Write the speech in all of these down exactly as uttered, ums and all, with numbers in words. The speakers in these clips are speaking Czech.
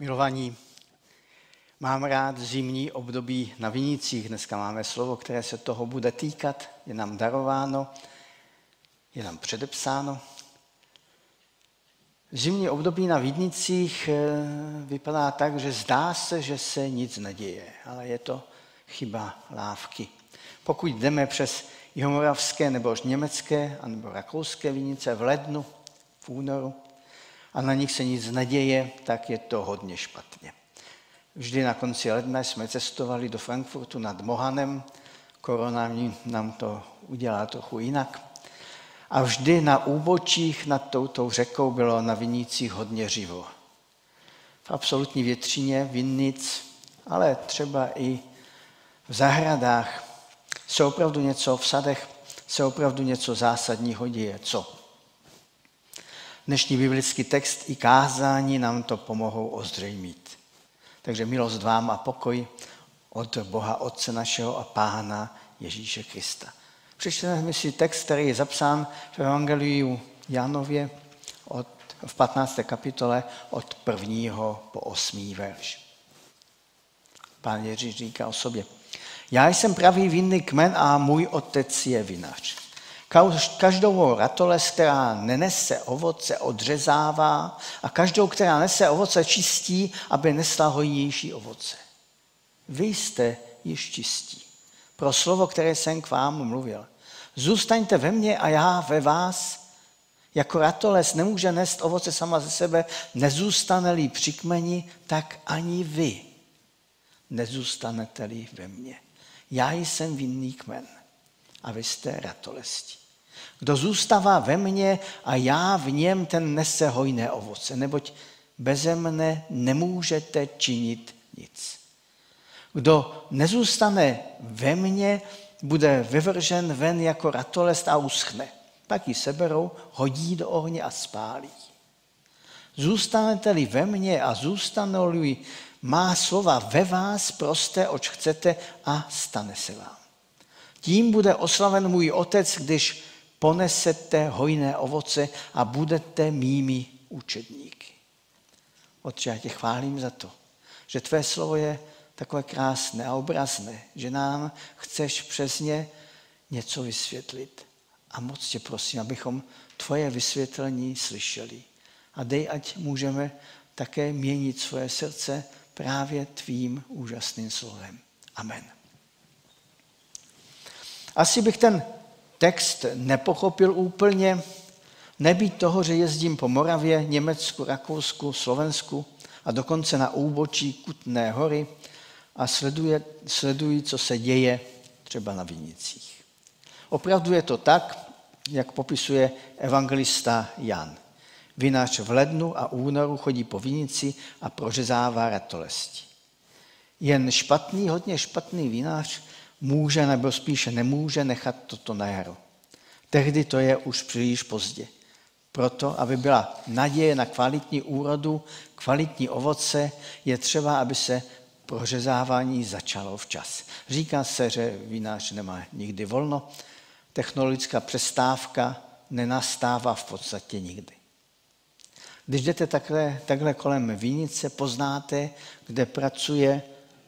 Milovaní, mám rád zimní období na vinících. Dneska máme slovo, které se toho bude týkat. Je nám darováno, je nám předepsáno. Zimní období na vinících vypadá tak, že zdá se, že se nic neděje, ale je to chyba lávky. Pokud jdeme přes jihomoravské nebo německé nebo rakouské vinice v lednu, v únoru, a na nich se nic neděje, tak je to hodně špatně. Vždy na konci ledna jsme cestovali do Frankfurtu nad Mohanem, korona nám to udělá trochu jinak, a vždy na úbočích nad touto řekou bylo na vinících hodně živo. V absolutní většině vinnic, ale třeba i v zahradách, se opravdu něco v sadech, se opravdu něco zásadního děje, co? Dnešní biblický text i kázání nám to pomohou ozřejmit. Takže milost vám a pokoj od Boha Otce našeho a Pána Ježíše Krista. Přečteme si text, který je zapsán v Evangeliu Janově od, v patnácté kapitole od prvního po osmý verš. Pán Ježíš říká o sobě: Já jsem pravý vinný kmen a můj otec je vinař. Každou ratolest, která nenese ovoce, odřezává a každou, která nese ovoce, čistí, aby nesla hojnější ovoce. Vy jste již čistí. Pro slovo, které jsem k vám mluvil. Zůstaňte ve mně a já ve vás. Jako ratolest nemůže nést ovoce sama ze sebe, nezůstane-li při kmeni, tak ani vy nezůstanete-li ve mně. Já jsem vinný kmen a vy jste ratolesti. Kdo zůstává ve mně a já v něm, ten nese hojné ovoce, neboť beze mne nemůžete činit nic. Kdo nezůstane ve mně, bude vyvržen ven jako ratolest a uschne. Pak ji seberou, hodí do ohně a spálí. Zůstanete-li ve mně a zůstanou-li má slova ve vás, proste, oč chcete, a stane se vám. Tím bude oslaven můj otec, když ponesete hojné ovoce a budete mými učedníky. Otče, já tě chválím za to, že tvé slovo je takové krásné a obrazné, že nám chceš přes ně něco vysvětlit. A moc tě prosím, abychom tvoje vysvětlení slyšeli. A dej, ať můžeme také měnit svoje srdce právě tvým úžasným slovem. Amen. Asi bych ten text nepochopil úplně, nebýt toho, že jezdím po Moravě, Německu, Rakousku, Slovensku a dokonce na úbočí Kutné Hory a sleduje, sleduji, co se děje třeba na vinicích. Opravdu je to tak, jak popisuje evangelista Jan. Vinař v lednu a únoru chodí po vinici a prořezává ratolesti. Jen špatný, hodně špatný vinař může nebo spíše nemůže nechat toto na jaro. Tehdy to je už příliš pozdě. Proto, aby byla naděje na kvalitní úrodu, kvalitní ovoce, je třeba, aby se prořezávání začalo včas. Říká se, že vinař nemá nikdy volno, technologická přestávka nenastává v podstatě nikdy. Když jdete takhle, takhle kolem vinice, poznáte, kde pracuje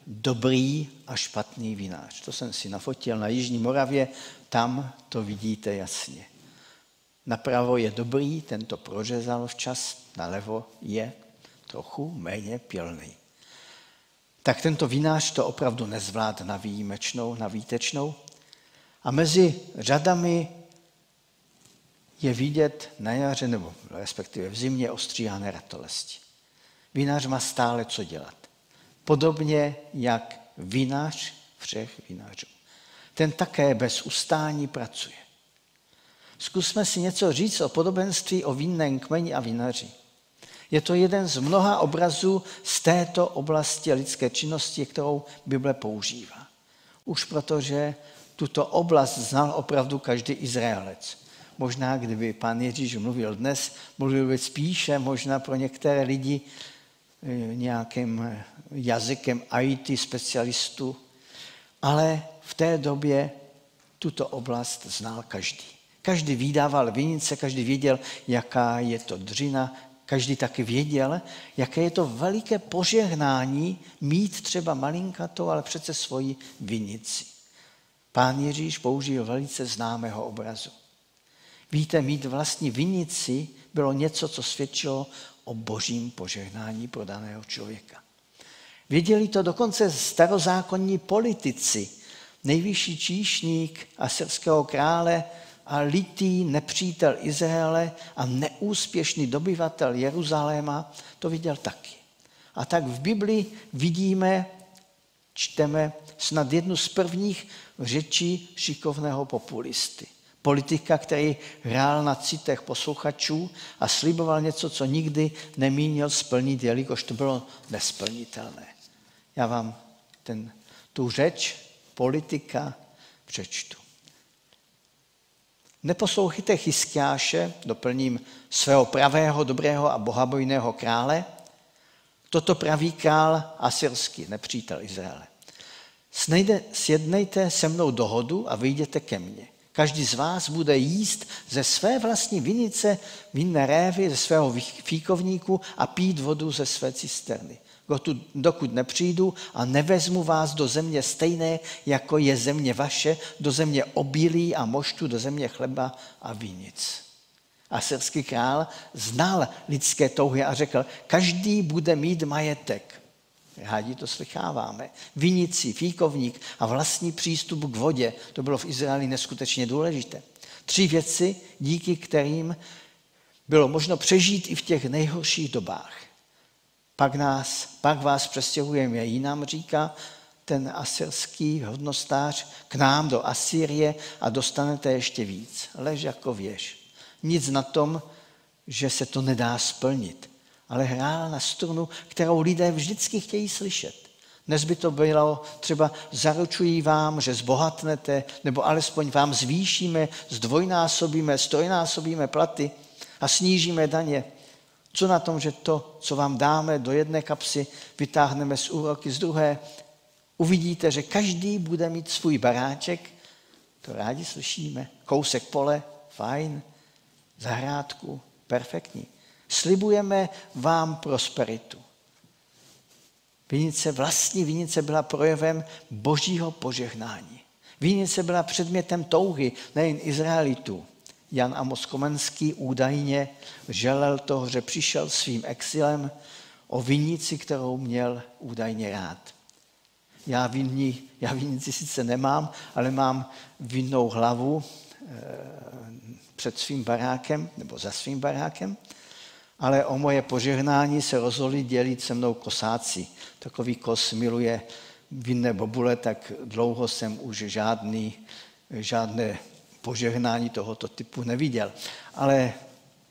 dobrý a špatný vinař. To jsem si nafotil na Jižní Moravě, tam to vidíte jasně. Napravo je dobrý, ten to prořezal včas, nalevo je trochu méně pilný. Tak tento vinař to opravdu nezvládl na výjimečnou, na výtečnou. A mezi řadami je vidět na jaře, nebo respektive v zimě, ostříhané ratolesti. Vinař má stále co dělat. Podobně jak vinař všech vinařů. Ten také bez ustání pracuje. Zkusme si něco říct o podobenství o vinném kmeni a vinaři. Je to jeden z mnoha obrazů z této oblasti lidské činnosti, kterou Bible používá. Už protože tuto oblast znal opravdu každý Izraelec. Možná, kdyby pán Ježíš mluvil dnes, mluvil by spíše možná pro některé lidi nějakým jazykem í té specialistů, ale v té době tuto oblast znal každý. Každý vydával vinice, každý věděl, jaká je to dřina, Každý taky věděl, jaké je to veliké požehnání mít třeba malinkatou, ale přece svoji vinici. Pán Ježíš použil velice známého obrazu. Víte, mít vlastní vinici bylo něco, co svědčilo o božím požehnání pro daného člověka. Věděli to dokonce starozákonní politici, nejvyšší číšník asyrského krále a litý nepřítel Izraele a neúspěšný dobyvatel Jeruzaléma, to viděl taky. A tak v Biblii vidíme, čteme snad jednu z prvních řečí šikovného populisty. Politika, který hrál na citech posluchačů a sliboval něco, co nikdy nemínil splnit, jelikož to bylo nesplnitelné. Já vám ten, tu řeč politika přečtu. Neposlouchejte Chyskiáše, doplním svého pravého, dobrého a bohabojného krále. Toto praví král asyrský, nepřítel Izraele. Snejde, sjednejte se mnou dohodu a vyjděte ke mně. Každý z vás bude jíst ze své vlastní vinice, vinné révy, ze svého fíkovníku a pít vodu ze své cisterny. Dokud nepřijdu a nevezmu vás do země stejné, jako je země vaše, do země obilí a moštu, do země chleba a vinic. Asyrský král znal lidské touhy a řekl, každý bude mít majetek. Rádi to slycháváme. Vinici, fíkovník a vlastní přístup k vodě, to bylo v Izraeli neskutečně důležité. Tři věci, díky kterým bylo možno přežít i v těch nejhorších dobách. Pak, nás, pak vás přestěhujeme jinam, říká ten asyrský hodnostář, k nám do Asýrie a dostanete ještě víc. Lež jako věž. Nic na tom, že se to nedá splnit. Ale hrál na strunu, kterou lidé vždycky chtějí slyšet. Dnes by to bylo třeba zaručují vám, že zbohatnete, nebo alespoň vám zvýšíme, zdvojnásobíme, strojnásobíme platy a snížíme daně. Co na tom, že to, co vám dáme do jedné kapsy, vytáhneme z úroky z druhé? Uvidíte, že každý bude mít svůj baráček, to rádi slyšíme, kousek pole, fajn, zahrádku, perfektní. Slibujeme vám prosperitu. Vinice, vlastní vinice byla projevem božího požehnání. Vinice byla předmětem touhy, nejen Izraelitů. Jan Amos Komenský údajně želel toho, že přišel svým exilem o vinici, kterou měl údajně rád. Já, vinní, já vinici sice nemám, ale mám vinnou hlavu eh, před svým barákem, nebo za svým barákem, ale o moje požehnání se rozhodli dělit se mnou kosáci. Takový kos miluje vinné bobule, tak dlouho jsem už žádný, žádné požehnání tohoto typu neviděl. Ale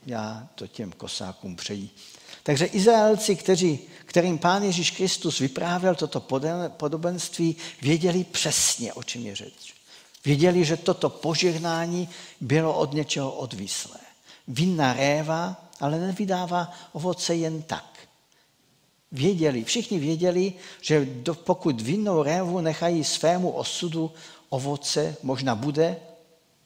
já to těm kosákům přeji. Takže Izraelci, kteří, kterým Pán Ježíš Kristus vyprávěl toto podobenství, věděli přesně, o čem je řeč. Věděli, že toto požehnání bylo od něčeho odvislé. Vinná réva, ale nevydává ovoce jen tak. Věděli, všichni věděli, že pokud vinnou révu nechají svému osudu, ovoce možná bude,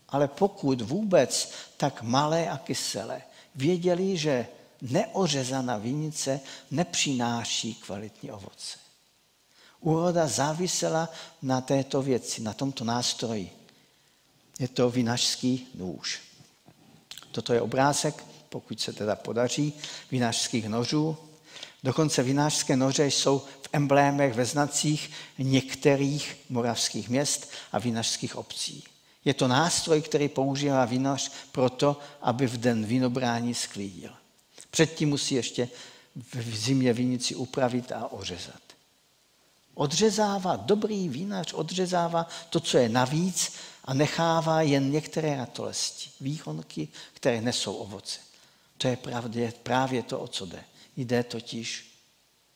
ale pokud vůbec, tak malé a kyselé. Věděli, že neořezaná vinice nepřináší kvalitní ovoce. Úroda závisela na této věci, na tomto nástroji. Je to vinařský nůž. Toto je obrázek, pokud se teda podaří, vinařských nožů. Dokonce vinařské nože jsou v emblémech, ve znacích některých moravských měst a vinařských obcí. Je to nástroj, který používá vinař proto, aby v den vinobrání sklidil. Předtím musí ještě v zimě vinici upravit a ořezat. Odřezává, dobrý vinař odřezává to, co je navíc a nechává jen některé ratolesti, výhonky, které nesou ovoce. To je pravdě, právě to, o co jde. Jde totiž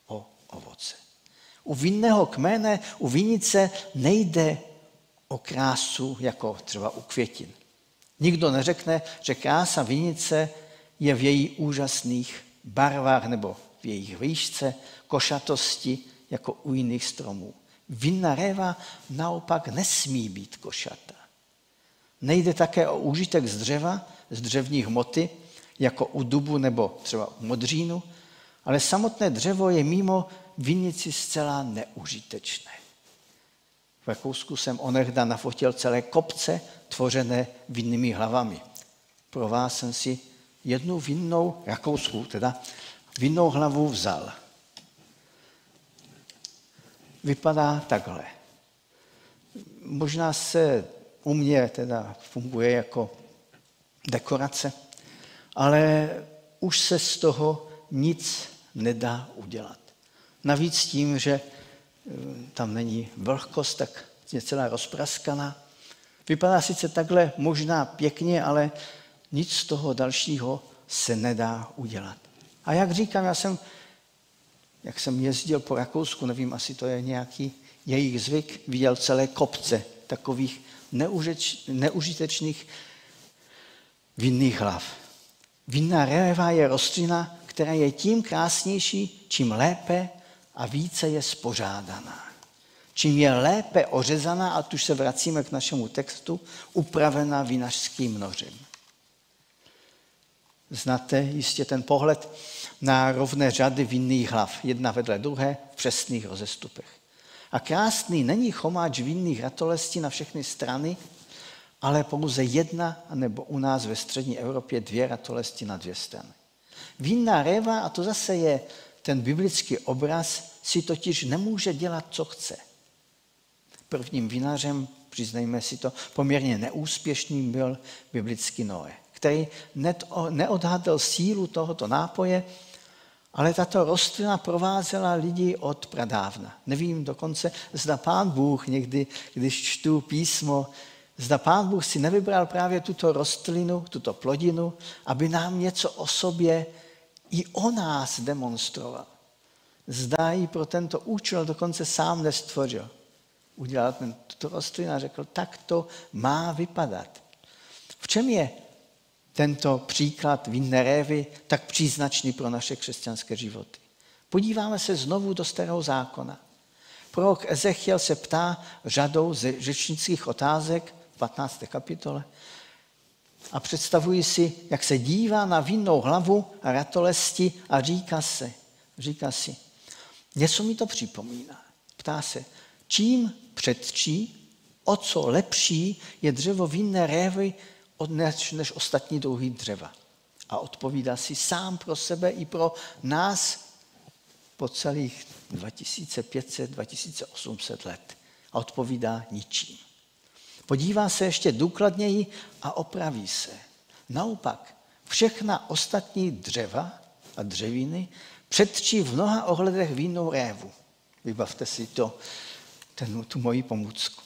o ovoce. U vinného kmene, u vinice nejde o krásu, jako třeba u květin. Nikdo neřekne, že krása vinice je v její úžasných barvách nebo v jejich výšce, košatosti, jako u jiných stromů. Vinná réva naopak nesmí být košatá. Nejde také o úžitek z dřeva, z dřevní hmoty, jako u dubu nebo třeba u modřínu, ale samotné dřevo je mimo vinici zcela neužitečné. V Rakousku jsem onehda nafotil celé kopce tvořené vinnými hlavami. Pro vás jsem si jednu vinnou, rakouskou teda, vinnou hlavu vzal. Vypadá takhle. Možná se u mě teda funguje jako dekorace, ale už se z toho nic nedá udělat. Navíc tím, že tam není vlhkost, tak je celá rozpraskaná. Vypadá sice takhle možná pěkně, ale nic z toho dalšího se nedá udělat. A jak říkám, já jsem, jak jsem jezdil po Rakousku, nevím, asi to je nějaký jejich zvyk, viděl celé kopce takových neužiteč, neužitečných vinných hlav. Vinná réva je rostlina, která je tím krásnější, čím lépe a více je spořádaná. Čím je lépe ořezaná, a tuž se vracíme k našemu textu, upravená vinařským nožem. Znáte jistě ten pohled na rovné řady vinných hlav, jedna vedle druhé, v přesných rozestupech. A krásný není chomáč vinných ratolestí na všechny strany, ale pouze jedna, nebo u nás ve střední Evropě dvě ratolesti na dvě strany. Vinná réva, a to zase je ten biblický obraz, si totiž nemůže dělat, co chce. Prvním vinařem, přiznejme si to, poměrně neúspěšným byl biblický Noé, který neodhadl sílu tohoto nápoje, ale tato rostlina provázela lidi od pradávna. Nevím dokonce, zda Pán Bůh někdy, když čtu písmo, zda Pán Bůh si nevybral právě tuto rostlinu, tuto plodinu, aby nám něco o sobě i o nás demonstroval. Zda ji pro tento účel dokonce sám nestvořil. Udělal tuto rostlinu a řekl, tak to má vypadat. V čem je tento příklad vinné révy tak příznačný pro naše křesťanské životy? Podíváme se znovu do Starého zákona. Prorok Ezechiel se ptá řadou z řečnických otázek v patnácté kapitole a představuji si, jak se dívá na vinnou hlavu a ratolesti a říká, se, říká si, něco mi to připomíná. Ptá se, čím předčí, o co lepší je dřevo vinné révy než, než ostatní druhy dřeva. A odpovídá si sám pro sebe i pro nás po celých dva tisíce pět set, dva tisíce osm set let. A odpovídá ničím. Podívá se ještě důkladněji a opraví se. Naopak, všechna ostatní dřeva a dřeviny předčí v mnoha ohledech vinnou révu. Vybavte si to, ten, tu moji pomůcku.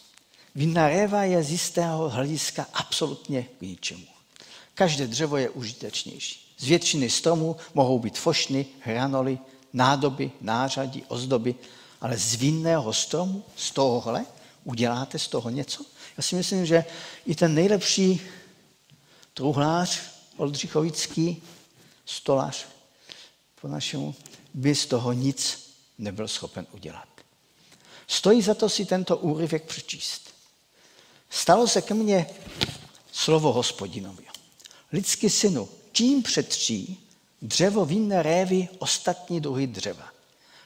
Vinná réva je z jistého hlediska absolutně k ničemu. Každé dřevo je užitečnější. Z většiny stromů mohou být fošny, hranoly, nádoby, nářadí, ozdoby, ale z vinného stromu, z tohohle, uděláte z toho něco? Já si myslím, že i ten nejlepší truhlář oldřichovický, stolař po našemu, by z toho nic nebyl schopen udělat. Stojí za to si tento úryvek přečíst. Stalo se ke mně slovo Hospodinovo. Lidský synu, čím předčí dřevo vinné révy ostatní druhy dřeva?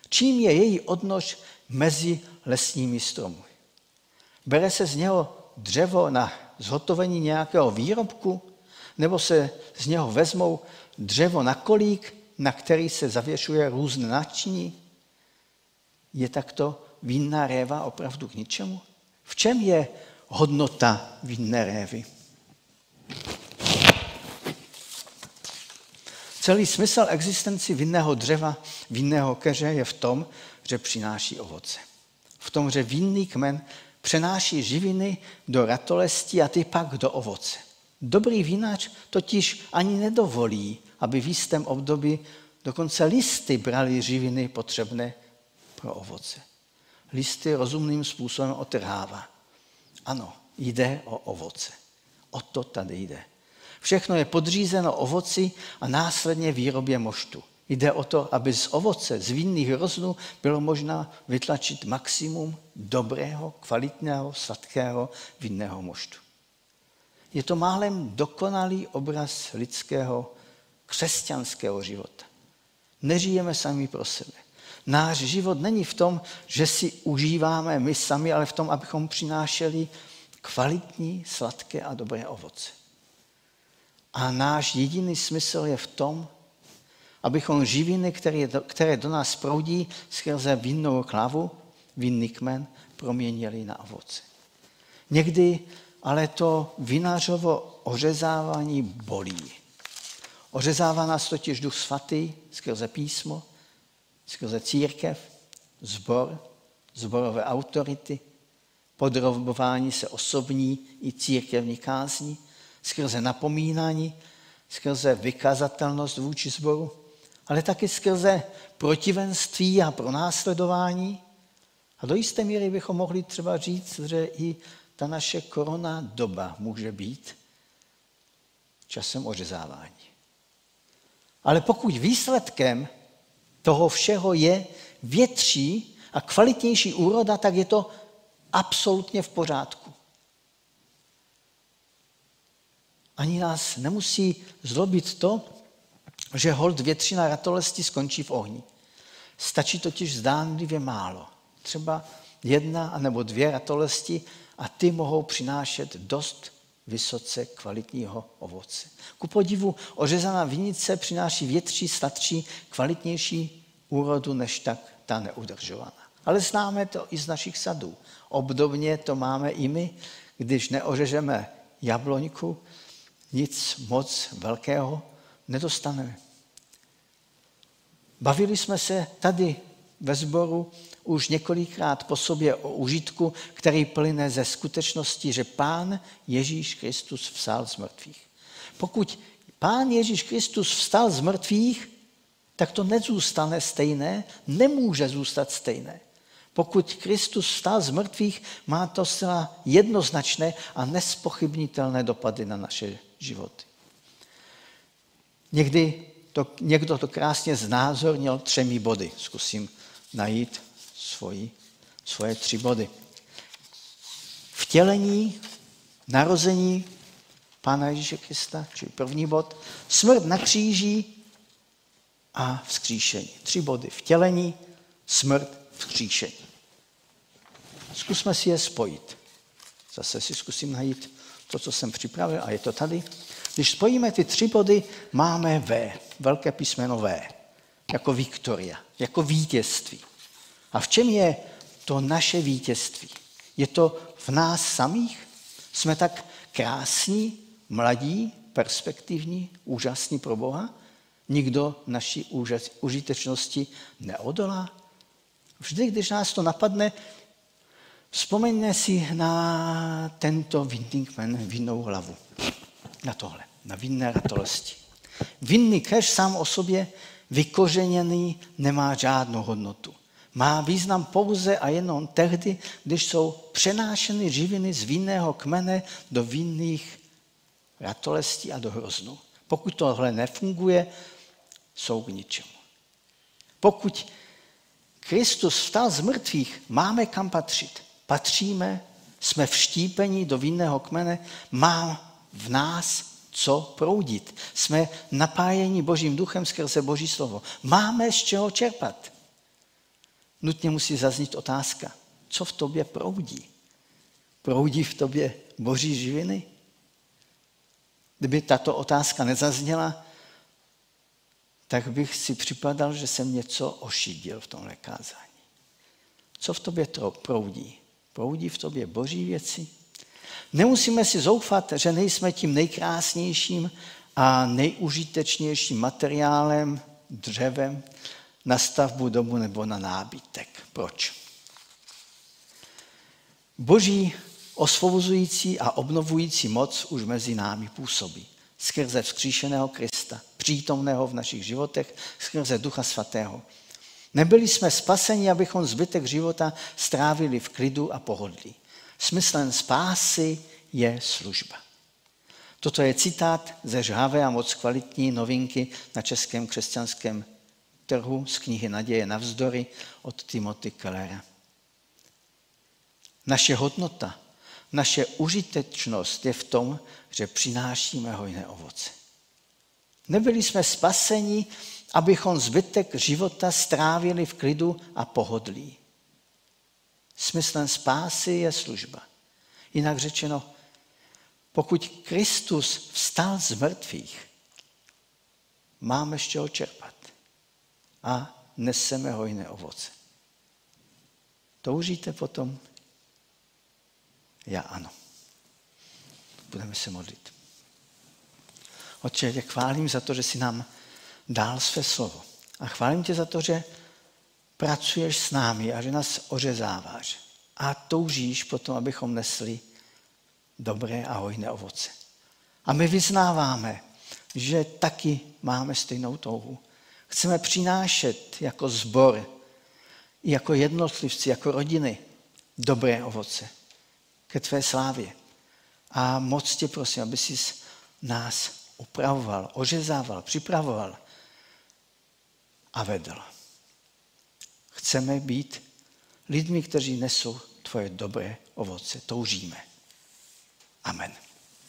Čím je její odnož mezi lesními stromy? Bere se z něho dřevo na zhotovení nějakého výrobku, nebo se z něho vezmou dřevo na kolík, na který se zavěšuje různé náčiní? Je takto vinná réva opravdu k ničemu? V čem je hodnota vinné révy? Celý smysl existenci vinného dřeva, vinného keře je v tom, že přináší ovoce. V tom, že vinný kmen přenáší živiny do ratolestí a ty pak do ovoce. Dobrý vinař totiž ani nedovolí, aby v jistém období dokonce listy brali živiny potřebné pro ovoce. Listy rozumným způsobem otrhává. Ano, jde o ovoce. O to tady jde. Všechno je podřízeno ovoci a následně výrobě moštu. Jde o to, aby z ovoce, z vinných hroznů bylo možná vytlačit maximum dobrého, kvalitného, sladkého vinného moštu. Je to málem dokonalý obraz lidského křesťanského života. Nežijeme sami pro sebe. Náš život není v tom, že si užíváme my sami, ale v tom, abychom přinášeli kvalitní, sladké a dobré ovoce. A náš jediný smysl je v tom, abychom živiny, které do, které do nás proudí skrze vinnou klavu, vinný kmen, proměnili na ovoce. Někdy ale to vinařovo ořezávání bolí. Ořezává nás totiž Duch Svatý skrze písmo, skrze církev, zbor, zborové autority, podrobování se osobní i církevní kázní, skrze napomínání, skrze vykazatelnost vůči zboru, ale taky skrze protivenství a pronásledování. A do jisté míry bychom mohli třeba říct, že i ta naše korona doba může být časem ořezávání. Ale pokud výsledkem toho všeho je větší a kvalitnější úroda, tak je to absolutně v pořádku. Ani nás nemusí zlobit to, že holt většina ratolesti skončí v ohni. Stačí totiž zdánlivě málo. Třeba jedna nebo dvě ratolesti a ty mohou přinášet dost vysoce kvalitního ovoce. Ku podivu, ořezaná vinice přináší větší, sladší, kvalitnější úrodu než tak ta neudržovaná. Ale známe to i z našich sadů. Obdobně to máme i my, když neořežeme jabloňku, nic moc velkého nedostaneme. Bavili jsme se tady ve sboru už několikrát po sobě o užitku, který plyne ze skutečnosti, že Pán Ježíš Kristus vstal z mrtvých. Pokud Pán Ježíš Kristus vstal z mrtvých, tak to nezůstane stejné, nemůže zůstat stejné. Pokud Kristus vstal z mrtvých, má to zcela jednoznačné a nespochybnitelné dopady na naše životy. Někdy to, někdo to krásně znázornil třemi body. Zkusím najít svoji, svoje tři body. Vtělení, narození Pána Ježíše Krista, čili první bod, smrt na kříži a vzkříšení. Tři body. Vtělení, smrt, vzkříšení. Zkusme si je spojit. Zase si zkusím najít to, co jsem připravil, a je to tady. Když spojíme ty tři body, máme V, velké písmeno V, jako Viktoria, jako vítězství. A v čem je to naše vítězství? Je to v nás samých? Jsme tak krásní, mladí, perspektivní, úžasní pro Boha? Nikdo naší užitečnosti neodolá? Vždy, když nás to napadne, vzpomeňme si na tento vinný kmen, vinnou hlavu. Na tohle, na vinné ratolesti. Vinný keř sám o sobě vykořeněný nemá žádnou hodnotu. Má význam pouze a jenom tehdy, když jsou přenášeny živiny z vinného kmene do vinných ratolestí a do hroznů. Pokud tohle nefunguje, jsou k ničemu. Pokud Kristus vstal z mrtvých, máme kam patřit. Patříme, jsme vštípeni do vinného kmene, má v nás co proudit. Jsme napájeni Božím duchem skrze Boží slovo. Máme z čeho čerpat. Nutně musí zaznít otázka, co v tobě proudí? Proudí v tobě Boží živiny? Kdyby tato otázka nezazněla, tak bych si připadal, že jsem něco ošidil v tomhle kázání. Co v tobě proudí? Proudí v tobě Boží věci? Nemusíme si zoufat, že nejsme tím nejkrásnějším a nejužitečnějším materiálem, dřevem na stavbu domu nebo na nábytek. Proč? Boží osvobozující a obnovující moc už mezi námi působí. Skrze vzkříšeného Krista, přítomného v našich životech, skrze Ducha Svatého. Nebyli jsme spaseni, abychom zbytek života strávili v klidu a pohodlí. Smyslem spásy je služba. Toto je citát ze žhavé a moc kvalitní novinky na českém křesťanském trhu z knihy Naděje navzdory od Timothy Kellera. Naše hodnota, naše užitečnost je v tom, že přinášíme hojné ovoce. Nebyli jsme spaseni, abychom zbytek života strávili v klidu a pohodlí. Smyslem spásy je služba. Jinak řečeno, pokud Kristus vstal z mrtvých, máme z čeho čerpat a neseme hojné ovoce. Toužíte potom? Já ano. Budeme se modlit. Otče, tě chválím za to, že jsi nám dal své slovo. A chválím tě za to, že pracuješ s námi a že nás ořezáváš. A toužíš potom, abychom nesli dobré a hojné ovoce. A my vyznáváme, že taky máme stejnou touhu. Chceme přinášet jako sbor, jako jednotlivci, jako rodiny dobré ovoce ke tvé slávě. A moc tě prosím, aby jsi nás upravoval, ořezával, připravoval a vedl. Chceme být lidmi, kteří nesou tvoje dobré ovoce. Toužíme. Amen.